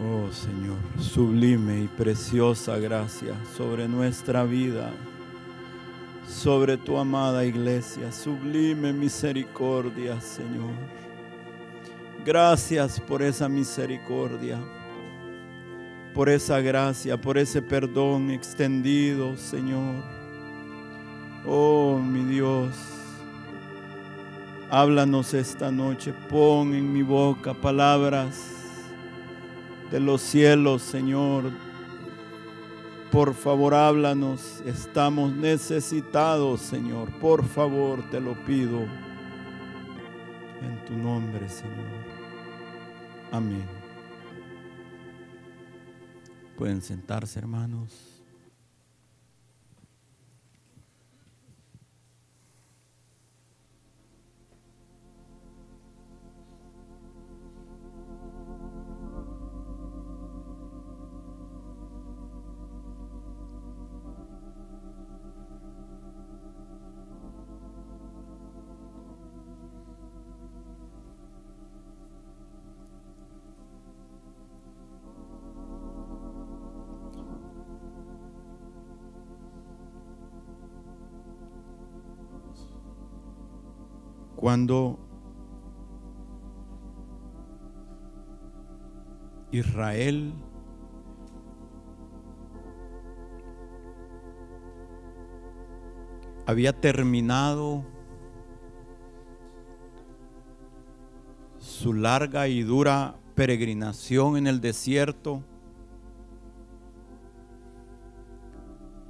Oh Señor, sublime y preciosa gracia sobre nuestra vida, sobre tu amada iglesia, sublime misericordia, Señor. Gracias por esa misericordia, por esa gracia, por ese perdón extendido, Señor. Oh, mi Dios, háblanos esta noche, pon en mi boca palabras de los cielos, Señor. Por favor, háblanos, estamos necesitados, Señor. Por favor, te lo pido en tu nombre, Señor. Amén. Pueden sentarse, hermanos. Cuando Israel había terminado su larga y dura peregrinación en el desierto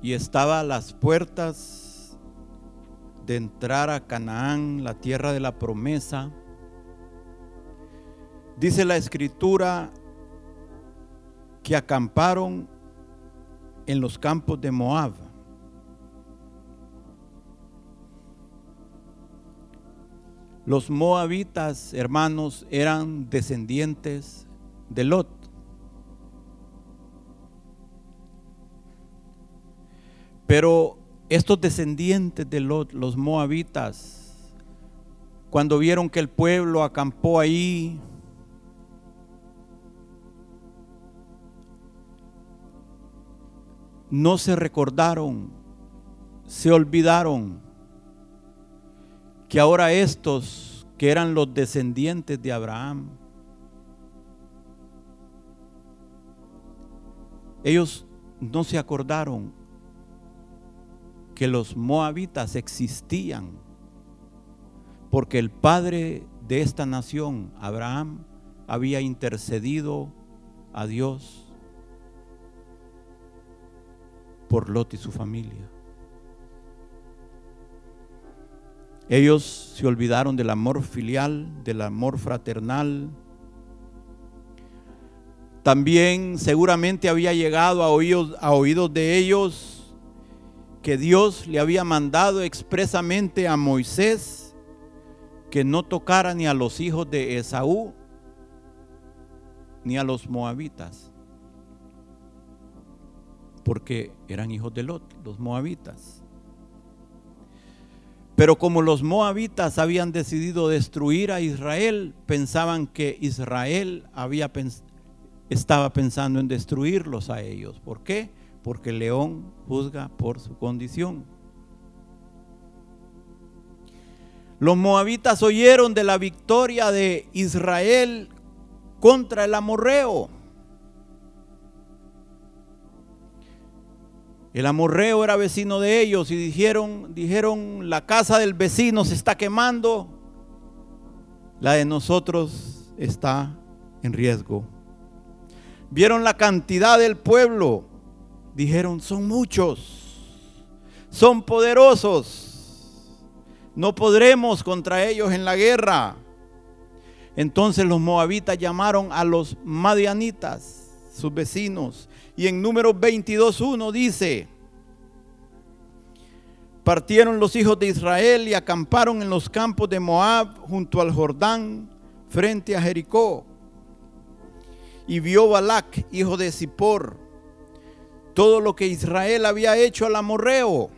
y estaba a las puertas de entrar a Canaán, la tierra de la promesa, dice la escritura que acamparon en los campos de Moab. Los moabitas, hermanos, eran descendientes de Lot. Pero estos descendientes de Lot, los moabitas, cuando vieron que el pueblo acampó ahí, no se recordaron, se olvidaron que ahora estos que eran los descendientes de Abraham, ellos no se acordaron que los moabitas existían, porque el padre de esta nación, Abraham, había intercedido a Dios por Lot y su familia. Ellos se olvidaron del amor filial, del amor fraternal. También seguramente había llegado a oídos de ellos que Dios le había mandado expresamente a Moisés que no tocara ni a los hijos de Esaú ni a los moabitas, porque eran hijos de Lot, los moabitas. Pero como los moabitas habían decidido destruir a Israel, pensaban que Israel estaba pensando en destruirlos a ellos. ¿Por qué? Porque el león juzga por su condición. Los moabitas oyeron de la victoria de Israel contra el amorreo. El amorreo era vecino de ellos y dijeron, la casa del vecino se está quemando, la de nosotros está en riesgo. Vieron la cantidad del pueblo. Dijeron, son muchos, son poderosos, no podremos contra ellos en la guerra. Entonces los moabitas llamaron a los madianitas, sus vecinos, y en Números 22:1 dice: partieron los hijos de Israel y acamparon en los campos de Moab junto al Jordán, frente a Jericó. Y vio Balac, hijo de Zipor, todo lo que Israel había hecho al amorreo,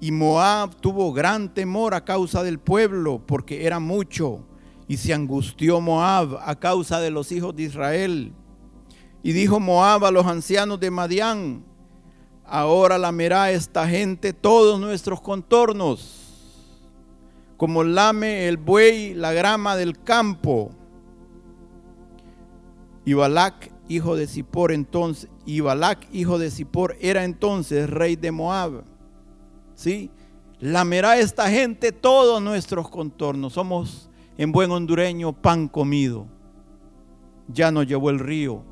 y Moab tuvo gran temor a causa del pueblo, porque era mucho, Y se angustió Moab a causa de los hijos de Israel. Y dijo Moab a los ancianos de Madián: ahora lamerá esta gente todos nuestros contornos, como lame el buey la grama del campo. Y Balac, hijo de Zipor, era entonces rey de Moab. ¿Sí? Lamerá esta gente todos nuestros contornos. Somos, en buen hondureño, pan comido. Ya nos llevó el río.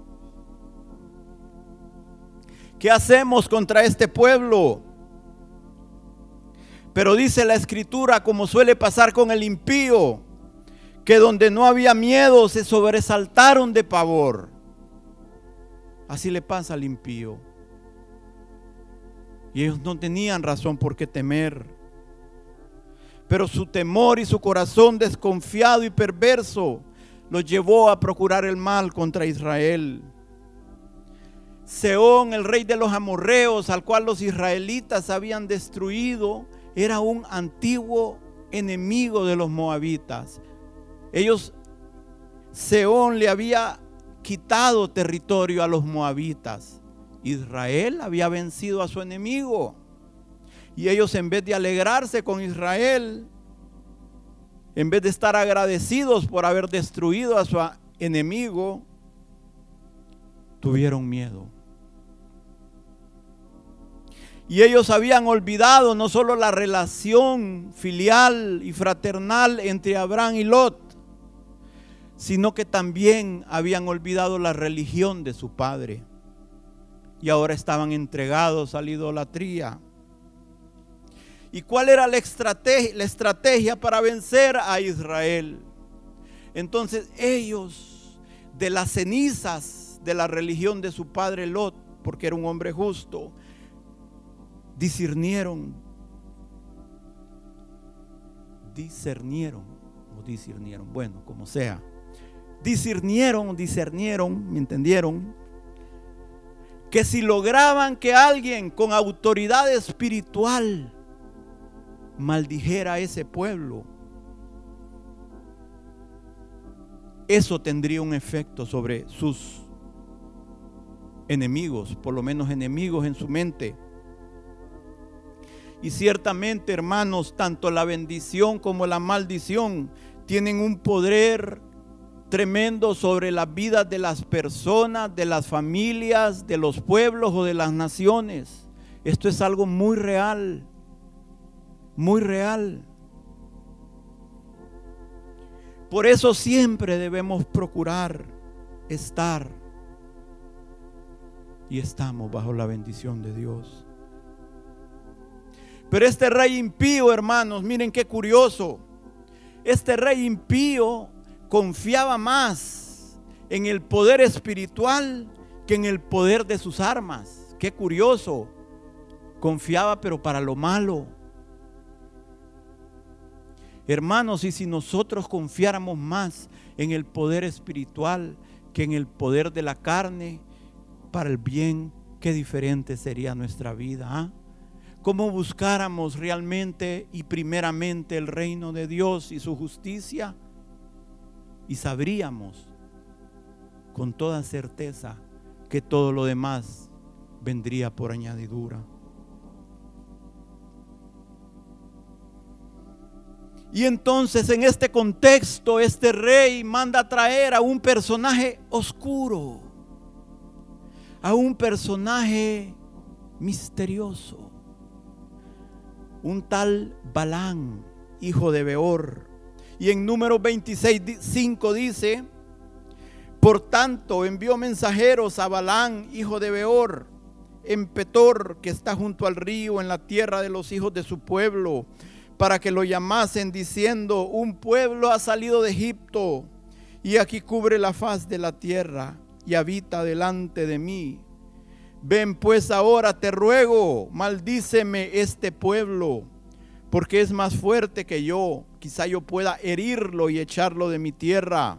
¿Qué hacemos contra este pueblo? Pero dice la Escritura, como suele pasar con el impío, que donde no había miedo se sobresaltaron de pavor. Así le pasa al impío. Y ellos no tenían razón por qué temer. Pero su temor y su corazón desconfiado y perverso los llevó a procurar el mal contra Israel. Seón, el rey de los amorreos, al cual los israelitas habían destruido, era un antiguo enemigo de los moabitas. Seón le había quitado territorio a los moabitas. Israel había vencido a su enemigo. Y ellos, en vez de alegrarse con Israel, en vez de estar agradecidos por haber destruido a su enemigo, tuvieron miedo. Y ellos habían olvidado no solo la relación filial y fraternal entre Abraham y Lot, sino que también habían olvidado la religión de su padre. Y ahora estaban entregados a la idolatría. ¿Y cuál era la estrategia para vencer a Israel? Entonces ellos, de las cenizas de la religión de su padre Lot, porque era un hombre justo, discernieron, ¿me entendieron? Que si lograban que alguien con autoridad espiritual maldijera a ese pueblo, eso tendría un efecto sobre sus enemigos, por lo menos enemigos en su mente. Y ciertamente, hermanos, tanto la bendición como la maldición tienen un poder tremendo sobre las vidas de las personas, de las familias, de los pueblos o de las naciones. Esto es algo muy real, muy real. Por eso siempre debemos procurar estar, y estamos bajo la bendición de Dios. Pero este rey impío, hermanos, miren qué curioso. Este rey impío confiaba más en el poder espiritual que en el poder de sus armas. Qué curioso. Confiaba, pero para lo malo. Hermanos, y si nosotros confiáramos más en el poder espiritual que en el poder de la carne, para el bien, qué diferente sería nuestra vida, ¿eh? Cómo buscáramos realmente y primeramente el reino de Dios y su justicia, y sabríamos con toda certeza que todo lo demás vendría por añadidura. Y entonces, en este contexto, este rey manda a traer a un personaje oscuro, a un personaje misterioso. Un tal Balán, hijo de Beor. Y en Números 26:5 dice: por tanto envió mensajeros a Balán, hijo de Beor, en Petor, que está junto al río, en la tierra de los hijos de su pueblo, para que lo llamasen, diciendo: un pueblo ha salido de Egipto, y aquí cubre la faz de la tierra, y habita delante de mí. Ven pues ahora, te ruego, maldíceme este pueblo, porque es más fuerte que yo, quizá yo pueda herirlo y echarlo de mi tierra.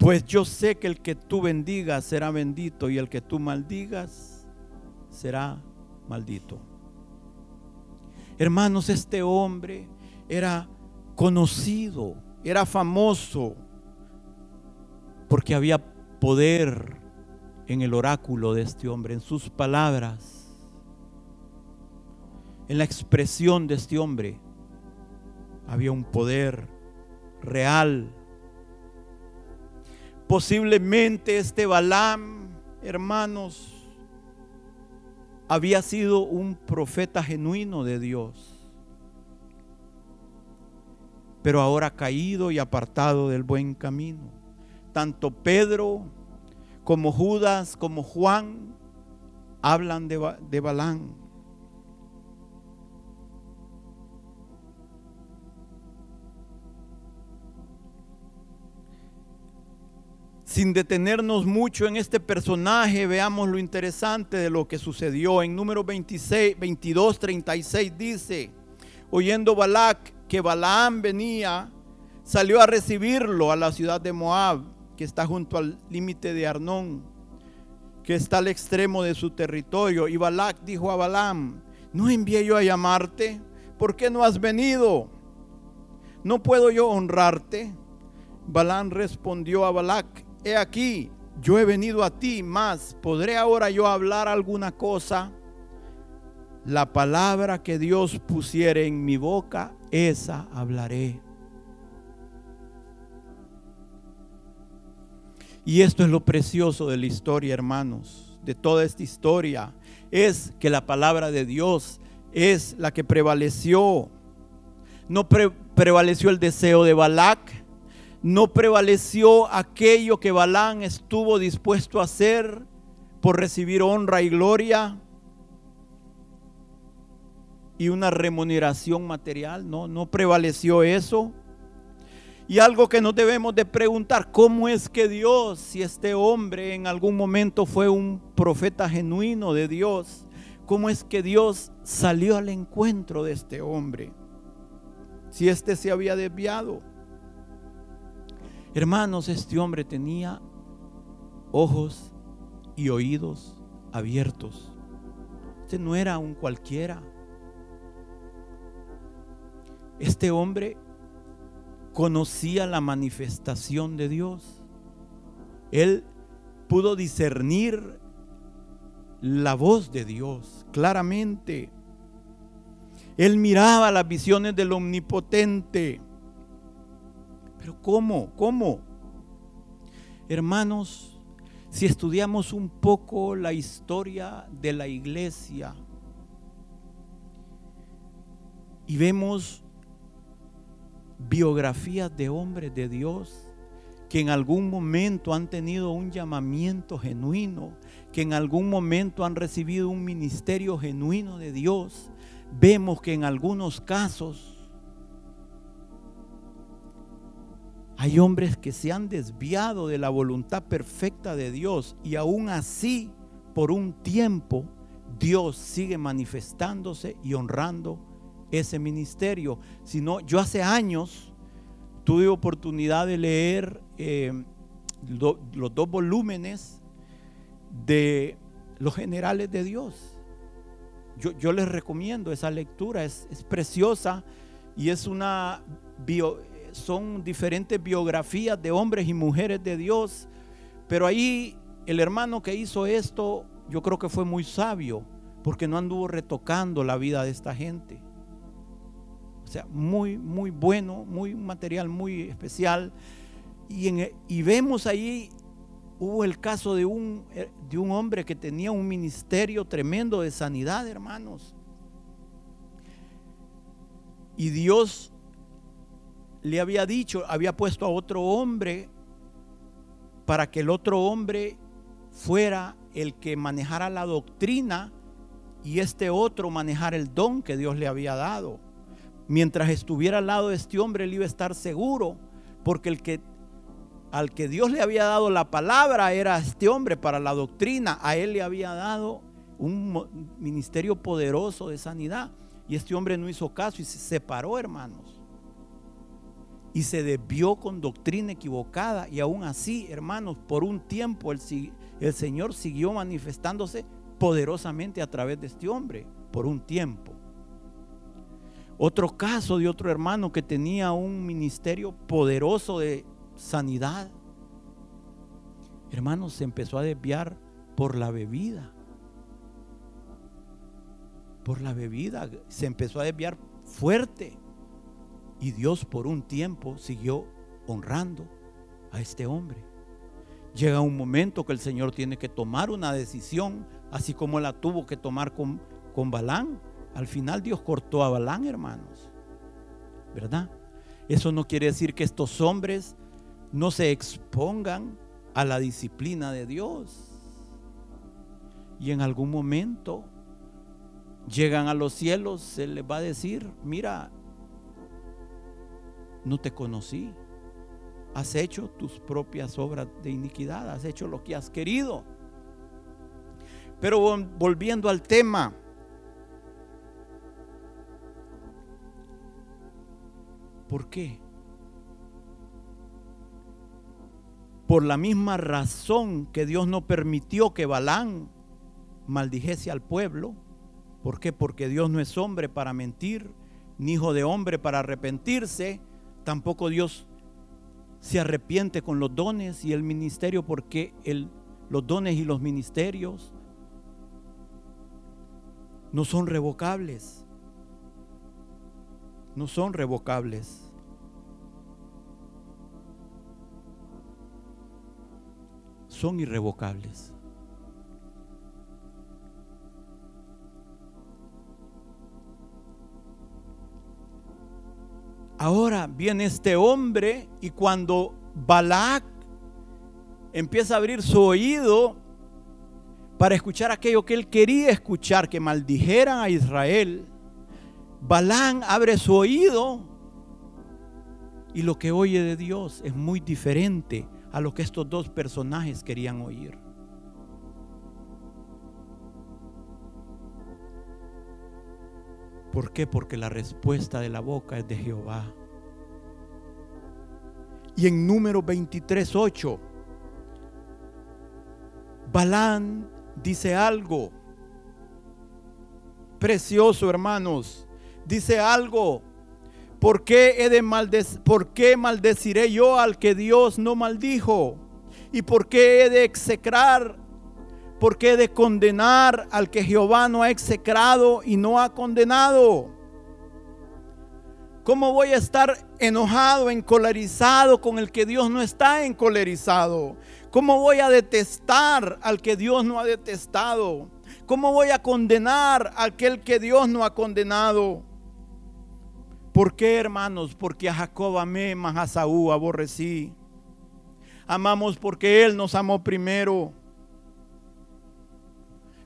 Pues yo sé que el que tú bendigas será bendito, y el que tú maldigas será maldito. Hermanos, este hombre era conocido era famoso porque había poder en el oráculo de este hombre, en sus palabras, en la expresión de este hombre. Había un poder real. Posiblemente este Balaam, hermanos, había sido un profeta genuino de Dios, pero ahora caído y apartado del buen camino. Tanto Pedro como Judas como Juan hablan de Balán. Sin detenernos mucho en este personaje, veamos lo interesante de lo que sucedió. En Números 22:36 dice: oyendo Balac que Balaam venía, salió a recibirlo a la ciudad de Moab, que está junto al límite de Arnón, que está al extremo de su territorio. Y Balac dijo a Balaam: ¿no envié yo a llamarte? ¿Por qué no has venido? ¿No puedo yo honrarte? Balaam respondió a Balac: he aquí, yo he venido a ti, mas ¿podré ahora yo hablar alguna cosa? La palabra que Dios pusiere en mi boca, esa hablaré. Y esto es lo precioso de la historia, hermanos, de toda esta historia, es que la palabra de Dios es la que prevaleció. No prevaleció el deseo de Balac. No prevaleció aquello que Balán estuvo dispuesto a hacer por recibir honra y gloria y una remuneración material. No prevaleció eso. Y algo que nos debemos de preguntar: ¿cómo es que Dios, si este hombre en algún momento fue un profeta genuino de Dios, cómo es que Dios salió al encuentro de este hombre si este se había desviado? Hermanos, este hombre tenía ojos y oídos abiertos. Este no era un cualquiera. Este hombre conocía la manifestación de Dios. Él pudo discernir la voz de Dios claramente. Él miraba las visiones del Omnipotente. Pero ¿cómo? Hermanos, si estudiamos un poco la historia de la iglesia y vemos biografías de hombres de Dios que en algún momento han tenido un llamamiento genuino, que en algún momento han recibido un ministerio genuino de Dios, vemos que en algunos casos hay hombres que se han desviado de la voluntad perfecta de Dios, y aún así, por un tiempo, Dios sigue manifestándose y honrando ese ministerio. Si no, yo hace años tuve oportunidad de leer los dos volúmenes de Los Generales de Dios. Yo les recomiendo esa lectura, es preciosa y es una Son diferentes biografías de hombres y mujeres de Dios, pero ahí el hermano que hizo esto, yo creo que fue muy sabio, porque no anduvo retocando la vida de esta gente. O sea, muy bueno, un material muy especial. Y vemos ahí, hubo el caso de un hombre que tenía un ministerio tremendo de sanidad, hermanos, y Dios le había dicho, había puesto a otro hombre para que el otro hombre fuera el que manejara la doctrina y este otro manejara el don que Dios le había dado. Mientras estuviera al lado de este hombre, él iba a estar seguro, porque al que Dios le había dado la palabra era este hombre para la doctrina. A él le había dado un ministerio poderoso de sanidad y este hombre no hizo caso y se separó, hermanos. Y se desvió con doctrina equivocada. Y aún así, hermanos, por un tiempo el Señor siguió manifestándose poderosamente a través de este hombre. Por un tiempo. Otro caso de otro hermano que tenía un ministerio poderoso de sanidad. Hermanos, se empezó a desviar por la bebida. Por la bebida se empezó a desviar fuerte. Y Dios por un tiempo siguió honrando a este hombre. Llega un momento que el Señor tiene que tomar una decisión, así como la tuvo que tomar con Balán. Al final Dios cortó a Balán, hermanos, ¿verdad? Eso no quiere decir que estos hombres no se expongan a la disciplina de Dios. Y en algún momento llegan a los cielos, se les va a decir: mira, no te conocí, has hecho tus propias obras de iniquidad, has hecho lo que has querido. Pero volviendo al tema, ¿por qué? Por la misma razón que Dios no permitió que Balán maldijese al pueblo. ¿Por qué? Porque Dios no es hombre para mentir, ni hijo de hombre para arrepentirse. Tampoco Dios se arrepiente con los dones y el ministerio, porque los dones y los ministerios no son revocables. No son revocables. Son irrevocables. Ahora viene este hombre, y cuando Balac empieza a abrir su oído para escuchar aquello que él quería escuchar, que maldijeran a Israel, Balán abre su oído y lo que oye de Dios es muy diferente a lo que estos dos personajes querían oír. ¿Por qué? Porque la respuesta de la boca es de Jehová. Y en Números 23:8, Balán dice algo precioso, hermanos. Dice algo: ¿Por qué maldeciré yo al que Dios no maldijo? ¿Y por qué he de execrar? ¿Por qué he de condenar al que Jehová no ha execrado y no ha condenado? ¿Cómo voy a estar enojado, encolerizado con el que Dios no está encolerizado? ¿Cómo voy a detestar al que Dios no ha detestado? ¿Cómo voy a condenar a aquel que Dios no ha condenado? ¿Por qué, hermanos? Porque a Jacob amé, mas a Esaú aborrecí. Amamos porque él nos amó primero.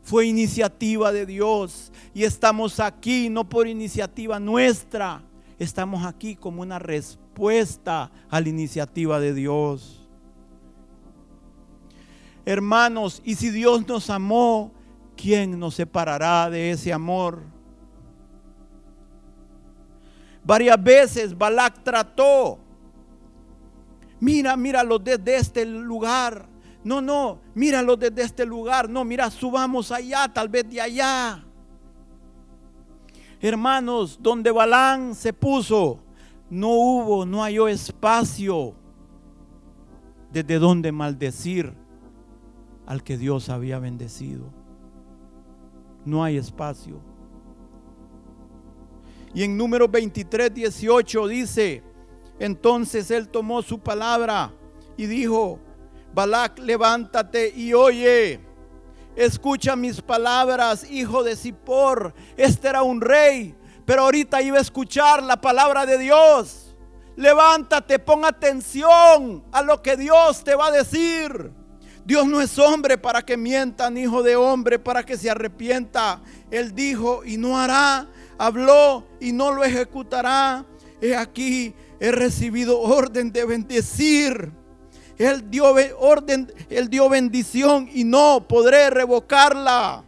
Fue iniciativa de Dios, y estamos aquí no por iniciativa nuestra. Estamos aquí como una respuesta a la iniciativa de Dios. Hermanos, y si Dios nos amó, ¿quién nos separará de ese amor? Varias veces Balac trató: míralos desde este lugar. No, míralos desde este lugar. No, mira, subamos allá, tal vez de allá. Hermanos, donde Balán se puso, no halló espacio desde donde maldecir al que Dios había bendecido. No hay espacio. Y en Números 23:18 dice: entonces él tomó su palabra y dijo: Balac, levántate y oye, escucha mis palabras, hijo de Zipor. Este era un rey, pero ahorita iba a escuchar la palabra de Dios. Levántate, pon atención a lo que Dios te va a decir. Dios no es hombre para que mienta, ni hijo de hombre para que se arrepienta. Él dijo y no hará, habló y no lo ejecutará. He aquí, he recibido orden de bendecir. Él dio bendición y no podré revocarla.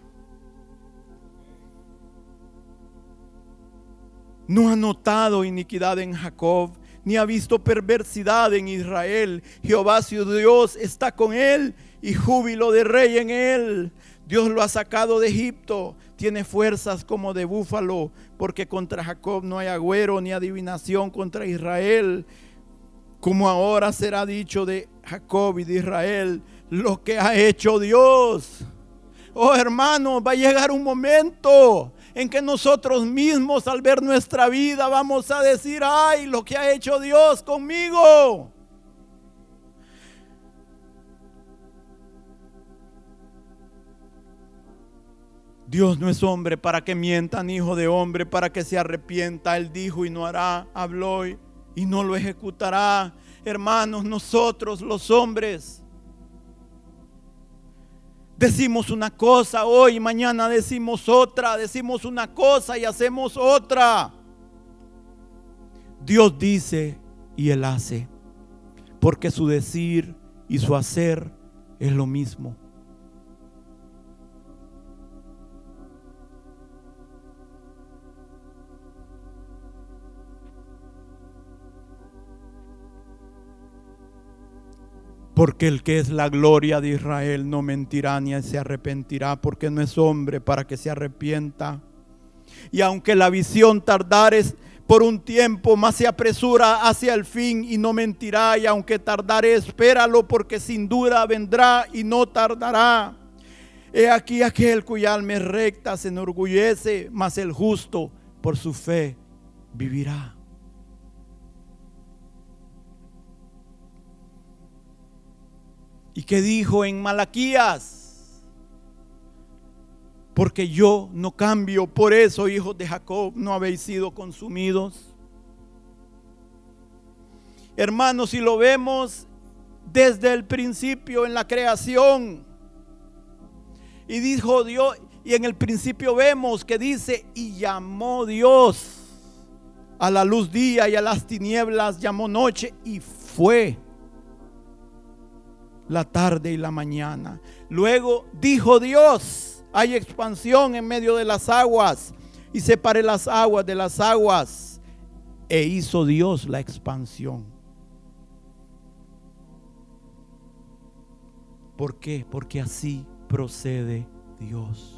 No ha notado iniquidad en Jacob, ni ha visto perversidad en Israel. Jehová su Dios está con él, y júbilo de rey en él. Dios lo ha sacado de Egipto. tiene fuerzas como de búfalo, porque contra Jacob no hay agüero ni adivinación, contra Israel, como ahora será dicho de Jacob y de Israel, lo que ha hecho Dios. Oh hermanos, va a llegar un momento en que nosotros mismos, al ver nuestra vida, vamos a decir: ay, lo que ha hecho Dios conmigo. Dios no es hombre para que mienta, ni hijo de hombre para que se arrepienta. Él dijo y no hará, habló y no lo ejecutará. Hermanos, nosotros los hombres decimos una cosa hoy, mañana decimos otra, decimos una cosa y hacemos otra. Dios dice y Él hace, porque su decir y su hacer es lo mismo. Porque el que es la gloria de Israel no mentirá ni se arrepentirá, porque no es hombre para que se arrepienta. Y aunque la visión tardare por un tiempo, más se apresura hacia el fin y no mentirá. Y aunque tardare, espéralo, porque sin duda vendrá y no tardará. He aquí aquel cuya alma es recta se enorgullece, mas el justo por su fe vivirá. ¿Y qué dijo en Malaquías? Porque yo no cambio, por eso, hijos de Jacob, no habéis sido consumidos. Hermanos, si lo vemos desde el principio en la creación, y dijo Dios, y en el principio vemos que dice: y llamó Dios a la luz día, y a las tinieblas llamó noche, y fue la tarde y la mañana. Luego dijo Dios: hay expansión en medio de las aguas, y separé las aguas de las aguas. E hizo Dios la expansión. ¿Por qué? Porque así procede Dios.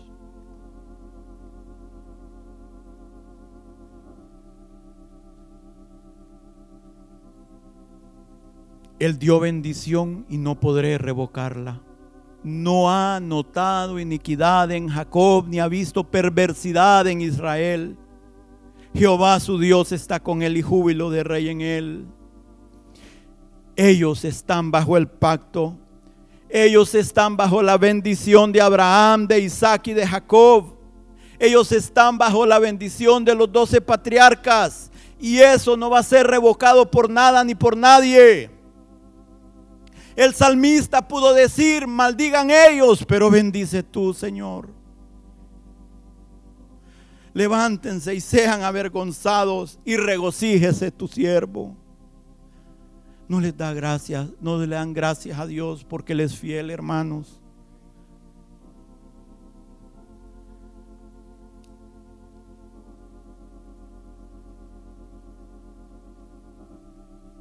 Él dio bendición y no podré revocarla. No ha notado iniquidad en Jacob, ni ha visto perversidad en Israel. Jehová su Dios está con él, y júbilo de rey en él. Ellos están bajo el pacto. Ellos están bajo la bendición de Abraham, de Isaac y de Jacob. Ellos están bajo la bendición de los 12 patriarcas. Y eso no va a ser revocado por nada ni por nadie. El salmista pudo decir: maldigan ellos, pero bendice tú, Señor. Levántense y sean avergonzados, y regocíjese tu siervo. No les da gracias, no le dan gracias a Dios porque Él es fiel, hermanos.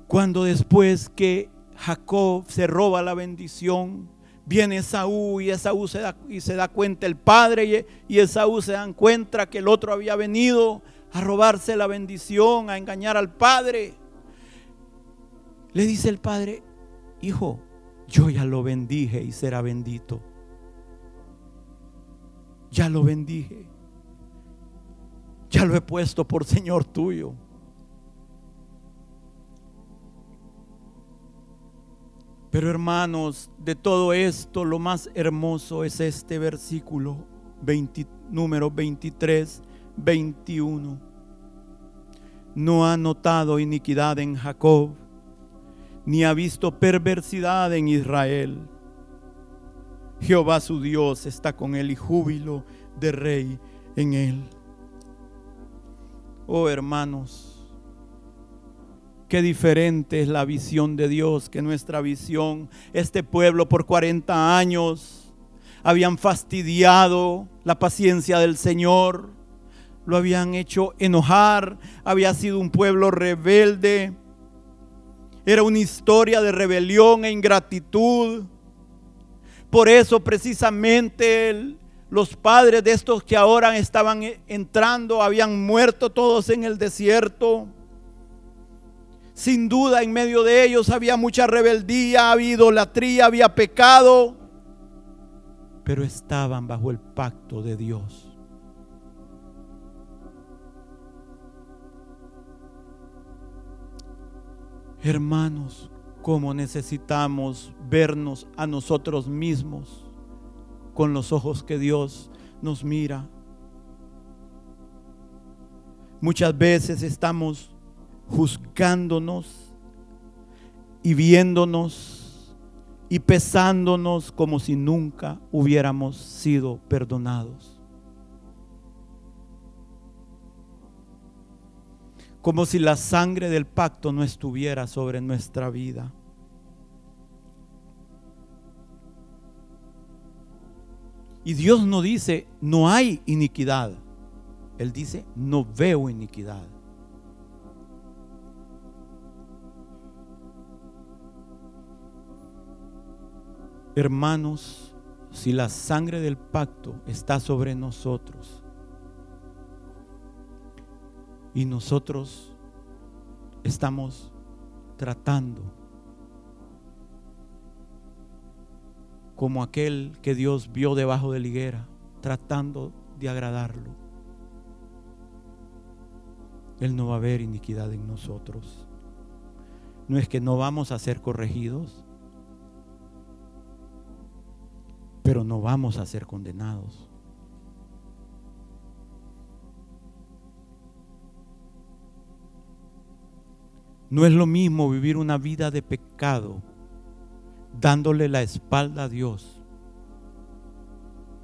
Cuando después que Jacob se roba la bendición, viene Esaú, y Esaú se da cuenta, el padre y Esaú se dan cuenta que el otro había venido a robarse la bendición, a engañar al padre. Le dice el padre: hijo, yo ya lo bendije y será bendito. Ya lo bendije, ya lo he puesto por señor tuyo. Pero hermanos, de todo esto lo más hermoso es este versículo número 23, 21. No ha notado iniquidad en Jacob, ni ha visto perversidad en Israel. Jehová su Dios está con él, y júbilo de rey en él. Oh hermanos, qué diferente es la visión de Dios que nuestra visión. Este pueblo por 40 años habían fastidiado la paciencia del Señor. Lo habían hecho enojar. Había sido un pueblo rebelde. Era una historia de rebelión e ingratitud. Por eso precisamente Los padres de estos que ahora estaban entrando habían muerto todos en el desierto. Sin duda en medio de ellos había mucha rebeldía, había idolatría, había pecado, pero estaban bajo el pacto de Dios. Hermanos, cómo necesitamos vernos a nosotros mismos con los ojos que Dios nos mira. Muchas veces estamos juzgándonos y viéndonos y pesándonos como si nunca hubiéramos sido perdonados, como si la sangre del pacto no estuviera sobre nuestra vida. Y Dios no dice no hay iniquidad, Él dice no veo iniquidad. Hermanos, si la sangre del pacto está sobre nosotros y nosotros estamos tratando como aquel que Dios vio debajo de la higuera, tratando de agradarlo, Él no va a ver iniquidad en nosotros. No es que no vamos a ser corregidos, pero no vamos a ser condenados. No es lo mismo vivir una vida de pecado dándole la espalda a Dios,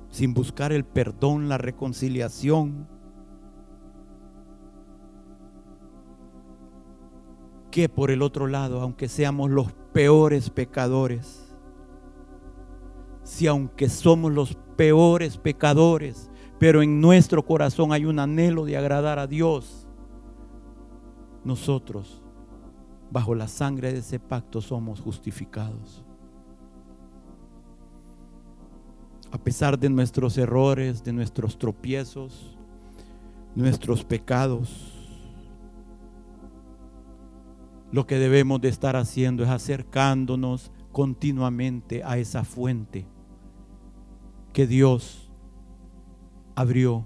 sin buscar el perdón, la reconciliación, que por el otro lado, aunque seamos los peores pecadores, si aunque somos los peores pecadores, pero en nuestro corazón hay un anhelo de agradar a Dios, nosotros bajo la sangre de ese pacto somos justificados. A pesar de nuestros errores, de nuestros tropiezos, nuestros pecados, lo que debemos de estar haciendo es acercándonos continuamente a esa fuente que Dios abrió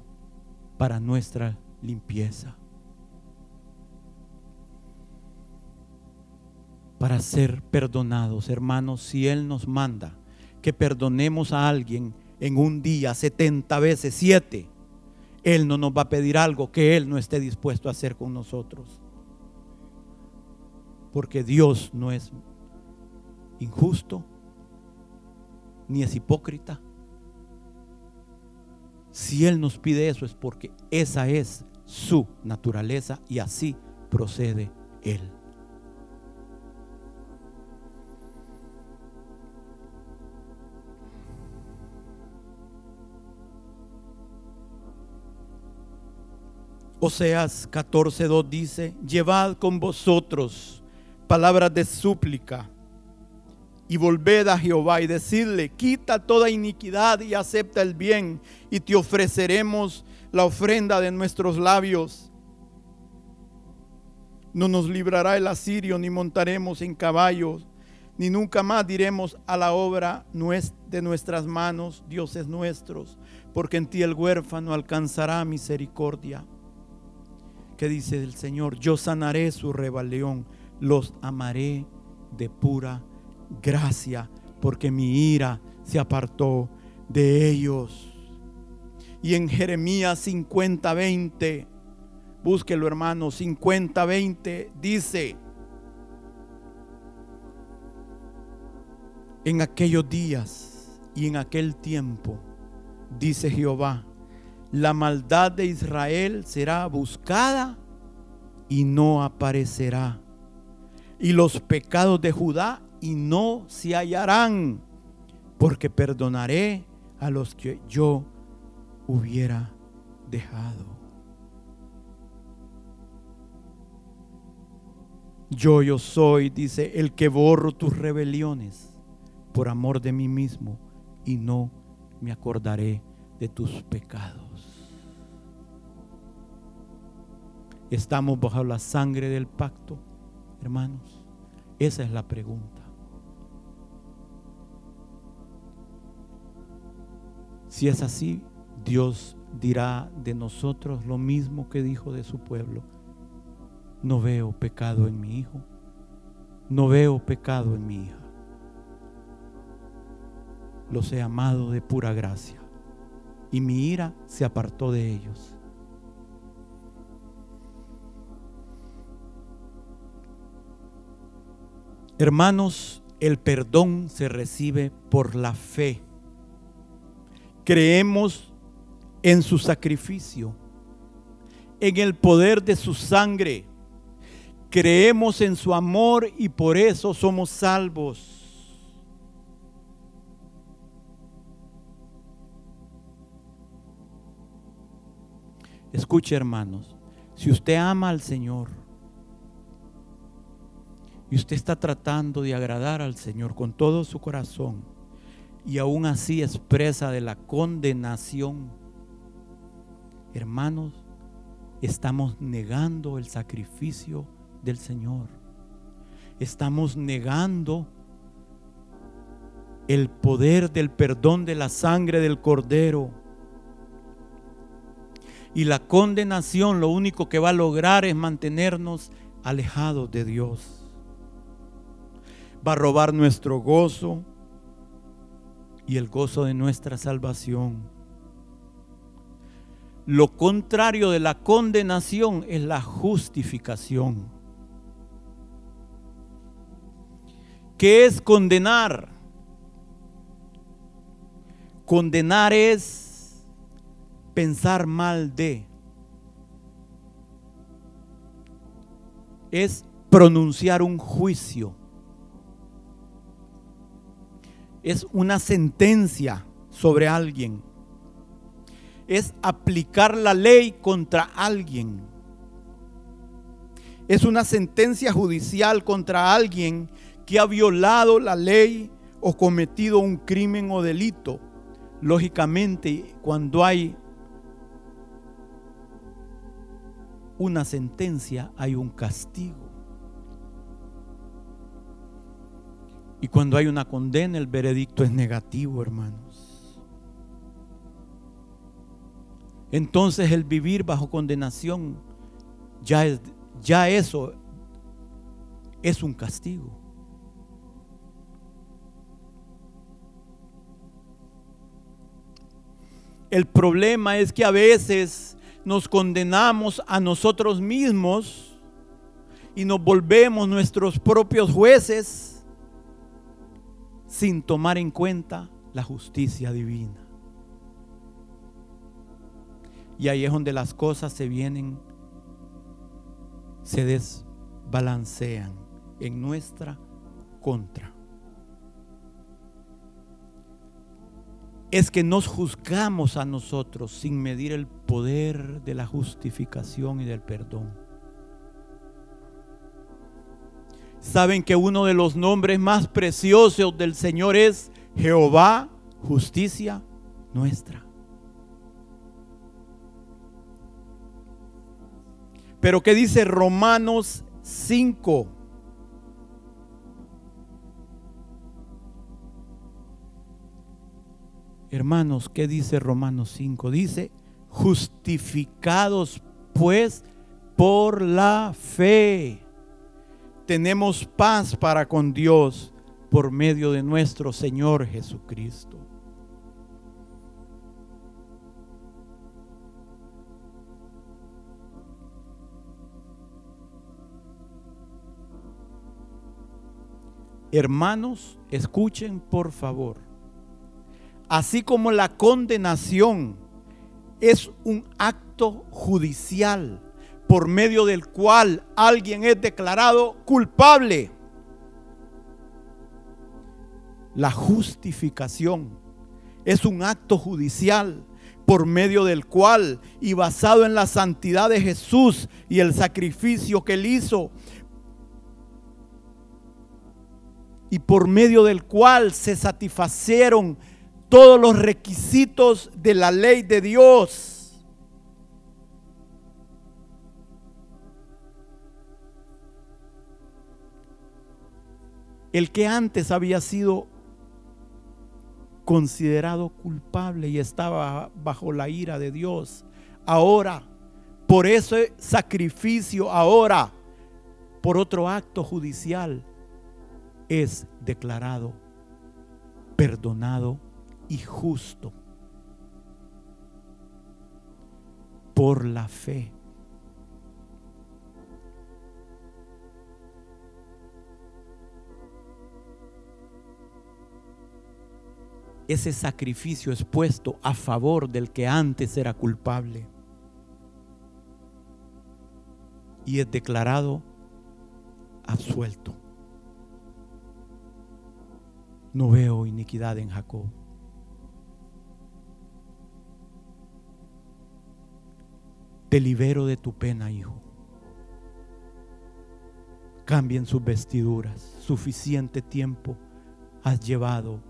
para nuestra limpieza, para ser perdonados. Hermanos, si Él nos manda que perdonemos a alguien en un día 70 veces 7, Él no nos va a pedir algo que Él no esté dispuesto a hacer con nosotros, porque Dios no es injusto ni es hipócrita. Si Él nos pide eso es porque esa es su naturaleza y así procede Él. Oseas 14:2 dice: llevad con vosotros palabras de súplica y volved a Jehová y decidle: quita toda iniquidad y acepta el bien, y te ofreceremos la ofrenda de nuestros labios. No nos librará el asirio, ni montaremos en caballos, ni nunca más diremos a la obra de nuestras manos dioses nuestros, porque en ti el huérfano alcanzará misericordia. Que dice el Señor: yo sanaré su rebelión, los amaré de pura gracia, porque mi ira se apartó de ellos. Y en Jeremías 50:20, búsquelo hermano, 50:20 dice: en aquellos días y en aquel tiempo, dice Jehová, la maldad de Israel será buscada y no aparecerá, y los pecados de Judá y no se hallarán, porque perdonaré a los que yo hubiera dejado. Yo soy, dice, el que borro tus rebeliones por amor de mí mismo, y no me acordaré de tus pecados. ¿Estamos bajo la sangre del pacto, hermanos? Esa es la pregunta. Si es así, Dios dirá de nosotros lo mismo que dijo de su pueblo: no veo pecado en mi hijo, no veo pecado en mi hija. Los he amado de pura gracia, y mi ira se apartó de ellos. Hermanos, el perdón se recibe por la fe. Creemos en su sacrificio, en el poder de su sangre. Creemos en su amor y por eso somos salvos. Escuche, hermanos, si usted ama al Señor y usted está tratando de agradar al Señor con todo su corazón y aún así es presa de la condenación, hermanos, estamos negando el sacrificio del Señor. Estamos negando el poder del perdón de la sangre del Cordero. Y la condenación lo único que va a lograr es mantenernos alejados de Dios. Va a robar nuestro gozo y el gozo de nuestra salvación. Lo contrario de la condenación es la justificación. ¿Qué es condenar? Condenar es pensar mal de, es pronunciar un juicio, es una sentencia sobre alguien, es aplicar la ley contra alguien, es una sentencia judicial contra alguien que ha violado la ley o cometido un crimen o delito. Lógicamente, cuando hay una sentencia, hay un castigo. Y cuando hay una condena, el veredicto es negativo, hermanos. Entonces el vivir bajo condenación, ya eso es un castigo. El problema es que a veces nos condenamos a nosotros mismos y nos volvemos nuestros propios jueces sin tomar en cuenta la justicia divina. Y ahí es donde las cosas se desbalancean en nuestra contra. Es que nos juzgamos a nosotros sin medir el poder de la justificación y del perdón. Saben que uno de los nombres más preciosos del Señor es Jehová, justicia nuestra. Pero ¿qué dice Romanos 5? Hermanos, ¿qué dice Romanos 5? Dice: justificados pues por la fe, tenemos paz para con Dios por medio de nuestro Señor Jesucristo. Hermanos, escuchen por favor. Así como la condenación es un acto judicial por medio del cual alguien es declarado culpable, la justificación es un acto judicial por medio del cual, y basado en la santidad de Jesús y el sacrificio que él hizo, y por medio del cual se satisfacieron todos los requisitos de la ley de Dios. El que antes había sido considerado culpable y estaba bajo la ira de Dios, ahora, por ese sacrificio, ahora, por otro acto judicial, es declarado perdonado y justo por la fe. Ese sacrificio es puesto a favor del que antes era culpable y es declarado absuelto. No veo iniquidad en Jacob. Te libero de tu pena, hijo. Cambien sus vestiduras. Suficiente tiempo has llevado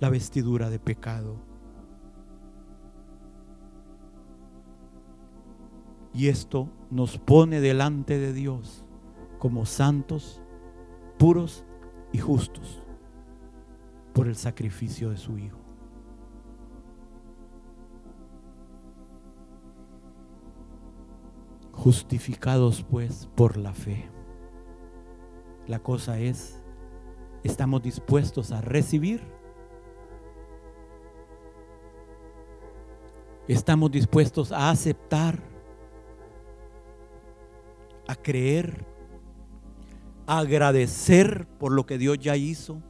la vestidura de pecado. Y esto nos pone delante de Dios como santos, puros y justos por el sacrificio de su Hijo. Justificados pues por la fe. La cosa es, ¿estamos dispuestos a recibir? ¿Estamos dispuestos a aceptar, a creer, a agradecer por lo que Dios ya hizo?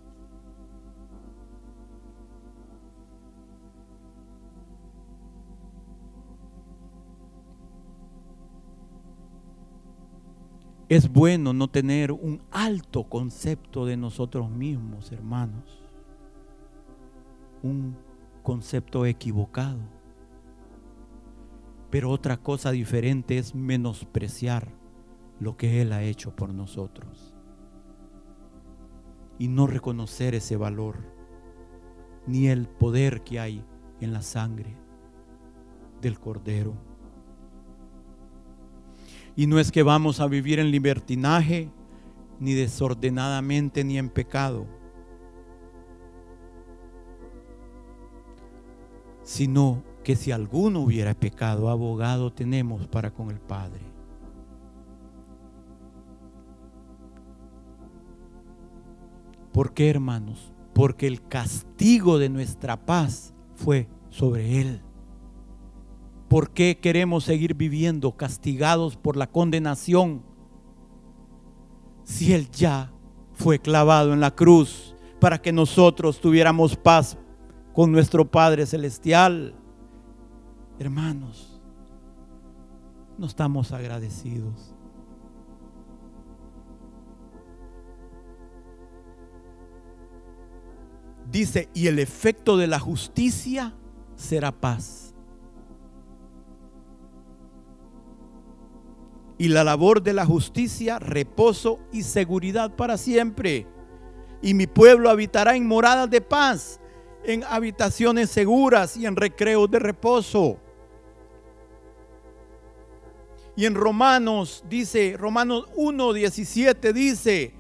Es bueno no tener un alto concepto de nosotros mismos, hermanos, un concepto equivocado. Pero otra cosa diferente es menospreciar lo que Él ha hecho por nosotros y no reconocer ese valor ni el poder que hay en la sangre del Cordero. Y no es que vamos a vivir en libertinaje, ni desordenadamente, ni en pecado, sino que si alguno hubiera pecado, abogado tenemos para con el Padre, ¿por qué, hermanos? Porque el castigo de nuestra paz fue sobre Él. ¿Por qué queremos seguir viviendo castigados por la condenación si Él ya fue clavado en la cruz para que nosotros tuviéramos paz con nuestro Padre Celestial? Hermanos, no estamos agradecidos. Dice, y el efecto de la justicia será paz. Y la labor de la justicia, reposo y seguridad para siempre. Y mi pueblo habitará en moradas de paz, en habitaciones seguras y en recreos de reposo. Y en Romanos dice, Romanos 1:17 dice,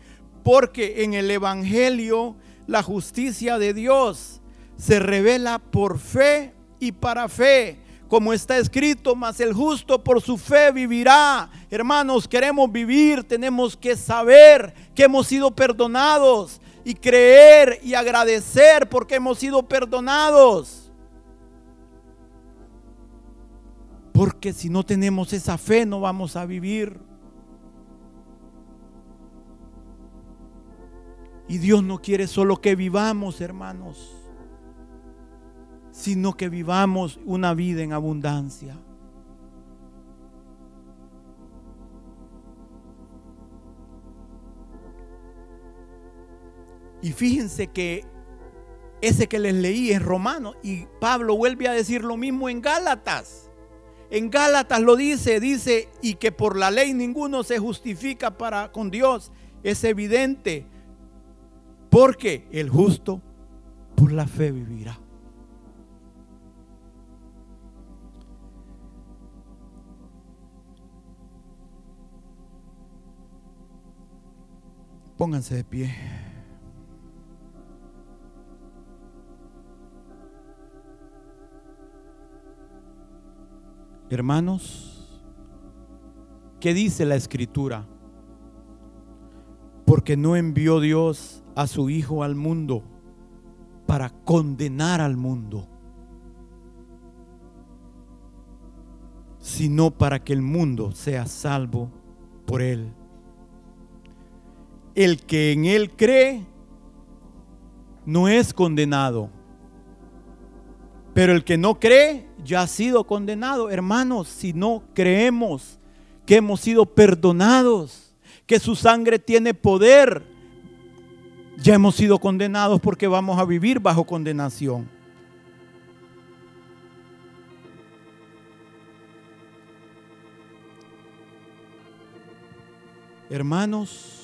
porque en el evangelio la justicia de Dios se revela por fe y para fe. Como está escrito, mas el justo por su fe vivirá. Hermanos, queremos vivir, tenemos que saber que hemos sido perdonados y creer y agradecer porque hemos sido perdonados. Porque si no tenemos esa fe, no vamos a vivir. Y Dios no quiere solo que vivamos, hermanos, sino que vivamos una vida en abundancia. Y fíjense que ese que les leí es Romanos, y Pablo vuelve a decir lo mismo en Gálatas. En Gálatas lo dice, y que por la ley ninguno se justifica para con Dios, es evidente, porque el justo por la fe vivirá. Pónganse de pie. Hermanos, ¿qué dice la Escritura? Porque no envió Dios a su Hijo al mundo para condenar al mundo, sino para que el mundo sea salvo por él. El que en él cree no es condenado, pero el que no cree ya ha sido condenado. Hermanos, si no creemos que hemos sido perdonados, que su sangre tiene poder, ya hemos sido condenados, porque vamos a vivir bajo condenación. Hermanos,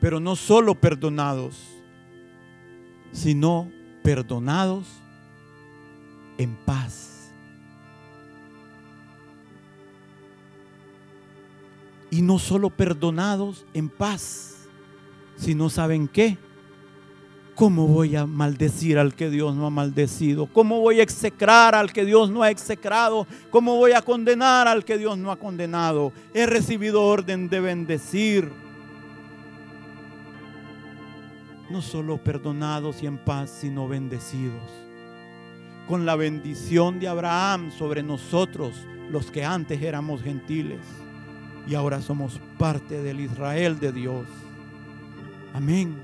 pero no solo perdonados, sino perdonados en paz. Y no solo perdonados en paz, sino, ¿saben qué? ¿Cómo voy a maldecir al que Dios no ha maldecido? ¿Cómo voy a execrar al que Dios no ha execrado? ¿Cómo voy a condenar al que Dios no ha condenado? He recibido orden de bendecir. No solo perdonados y en paz, sino bendecidos. Con la bendición de Abraham sobre nosotros, los que antes éramos gentiles y ahora somos parte del Israel de Dios. Amén.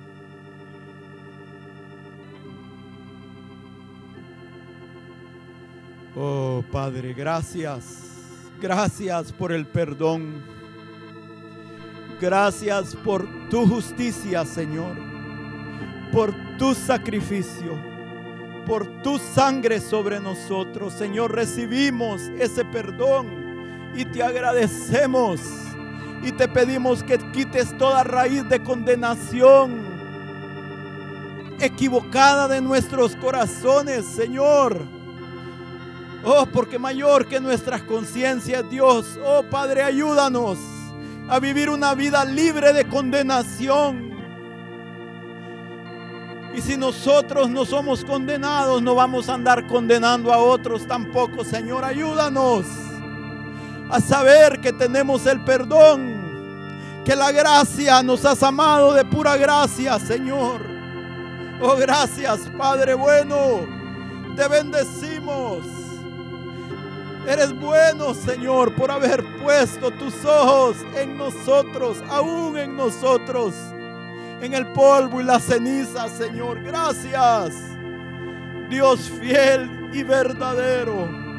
Oh Padre, gracias, gracias por el perdón, gracias por tu justicia, Señor, por tu sacrificio, por tu sangre sobre nosotros. Señor, recibimos ese perdón y te agradecemos y te pedimos que quites toda raíz de condenación equivocada de nuestros corazones, Señor. Oh, porque mayor que nuestras conciencias, Dios. Oh, Padre, ayúdanos a vivir una vida libre de condenación. Y si nosotros no somos condenados, no vamos a andar condenando a otros tampoco, Señor. Ayúdanos a saber que tenemos el perdón, que la gracia, nos has amado de pura gracia, Señor. Oh, gracias, Padre bueno. Te bendecimos. Eres bueno, Señor, por haber puesto tus ojos en nosotros, aún en nosotros, en el polvo y la ceniza, Señor. Gracias, Dios fiel y verdadero.